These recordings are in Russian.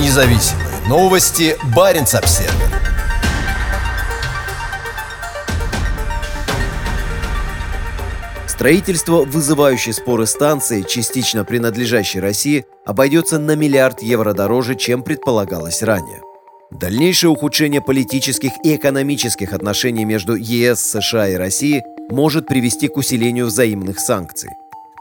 Независимые новости. Баренц Обсервер. Строительство вызывающей споры станции, частично принадлежащей России, обойдется на $1 миллиард евро дороже, чем предполагалось ранее. Дальнейшее ухудшение политических и экономических отношений между ЕС, США и Россией может привести к усилению взаимных санкций.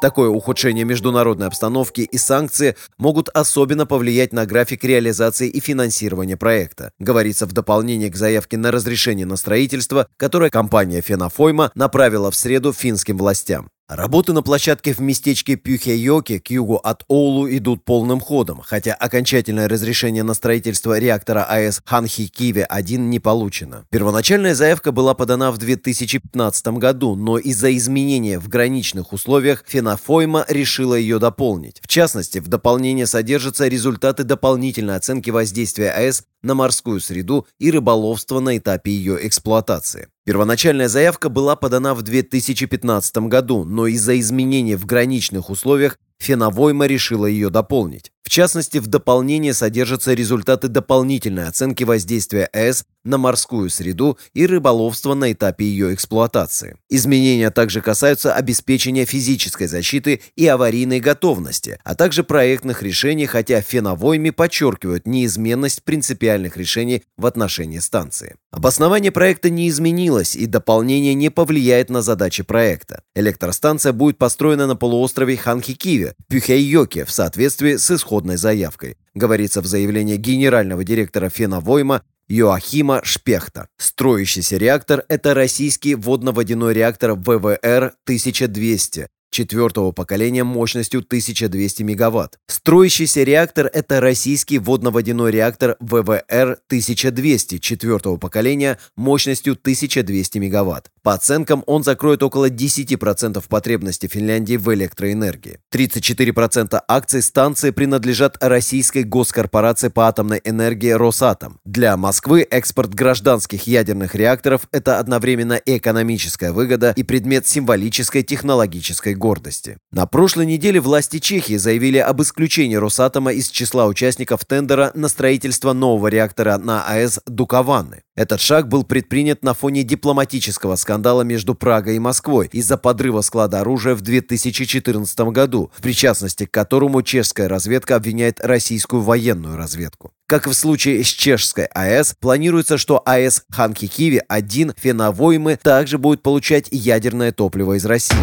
Такое ухудшение международной обстановки и санкции могут особенно повлиять на график реализации и финансирования проекта, говорится в дополнении к заявке на разрешение на строительство, которое компания «Фенновойма» направила в среду финским властям. Работы на площадке в местечке Пюхяйоки к югу от Оулу идут полным ходом, хотя окончательное разрешение на строительство реактора АЭС «Ханхикиви-1» не получено. Первоначальная заявка была подана в 2015 году, но из-за изменения в граничных условиях «Фенновойма» решила ее дополнить. В частности, в дополнение содержатся результаты дополнительной оценки воздействия АЭС на морскую среду и рыболовство на этапе ее эксплуатации. Первоначальная заявка была подана в 2015 году, но из-за изменений в граничных условиях «Фенновойма» решила ее дополнить. В частности, в дополнение содержатся результаты дополнительной оценки воздействия АЭС на морскую среду и рыболовство на этапе ее эксплуатации. Изменения также касаются обеспечения физической защиты и аварийной готовности, а также проектных решений, хотя в «Фенновойме» подчеркивают неизменность принципиальных решений в отношении станции. Обоснование проекта не изменилось, и дополнение не повлияет на задачи проекта. Электростанция будет построена на полуострове Ханхикиви, Пюхяйоки, в соответствии с исходной заявкой, говорится в заявлении генерального директора «Фенновойма» Йоахима Шпехта. Строящийся реактор – это российский водно-водяной реактор ВВР-1200 четвертого поколения мощностью 1200 мегаватт. Строящийся реактор – это российский водно-водяной реактор ВВР-1200 четвертого поколения мощностью 1200 мегаватт. По оценкам, он закроет около 10% потребности Финляндии в электроэнергии. 34% акций станции принадлежат российской госкорпорации по атомной энергии «Росатом». Для Москвы экспорт гражданских ядерных реакторов – это одновременно и экономическая выгода, и предмет символической технологической гордости. На прошлой неделе власти Чехии заявили об исключении «Росатома» из числа участников тендера на строительство нового реактора на АЭС «Дукованы». Этот шаг был предпринят на фоне дипломатического скандала между Прагой и Москвой из-за подрыва склада оружия в 2014 году, в причастности к которому чешская разведка обвиняет российскую военную разведку. Как и в случае с чешской АЭС, планируется, что АЭС Ханхикиви-1 «Фенновоймы» также будет получать ядерное топливо из России.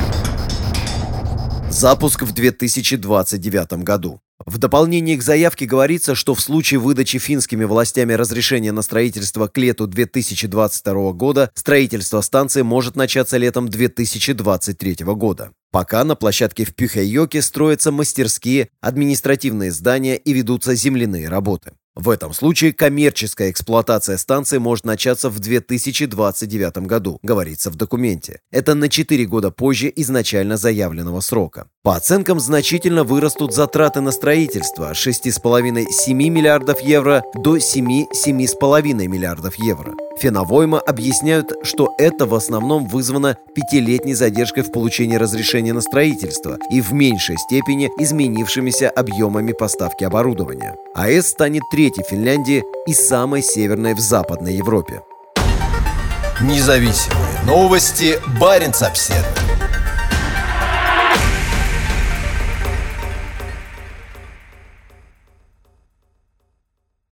Запуск в 2029 году. В дополнение к заявке говорится, что в случае выдачи финскими властями разрешения на строительство к лету 2022 года, строительство станции может начаться летом 2023 года. Пока на площадке в Пюхяйоке строятся мастерские, административные здания и ведутся земляные работы. В этом случае коммерческая эксплуатация станции может начаться в 2029 году, говорится в документе. Это на 4 года позже изначально заявленного срока. По оценкам, значительно вырастут затраты на строительство – 6,5-7 миллиардов евро до 7-7,5 миллиардов евро. «Фенновойма» объясняют, что это в основном вызвано 5-летней задержкой в получении разрешения на строительство и в меньшей степени изменившимися объемами поставки оборудования. АЭС станет третьей в Финляндии и самой северной в Западной Европе. Независимые новости. Баренц Обсервер.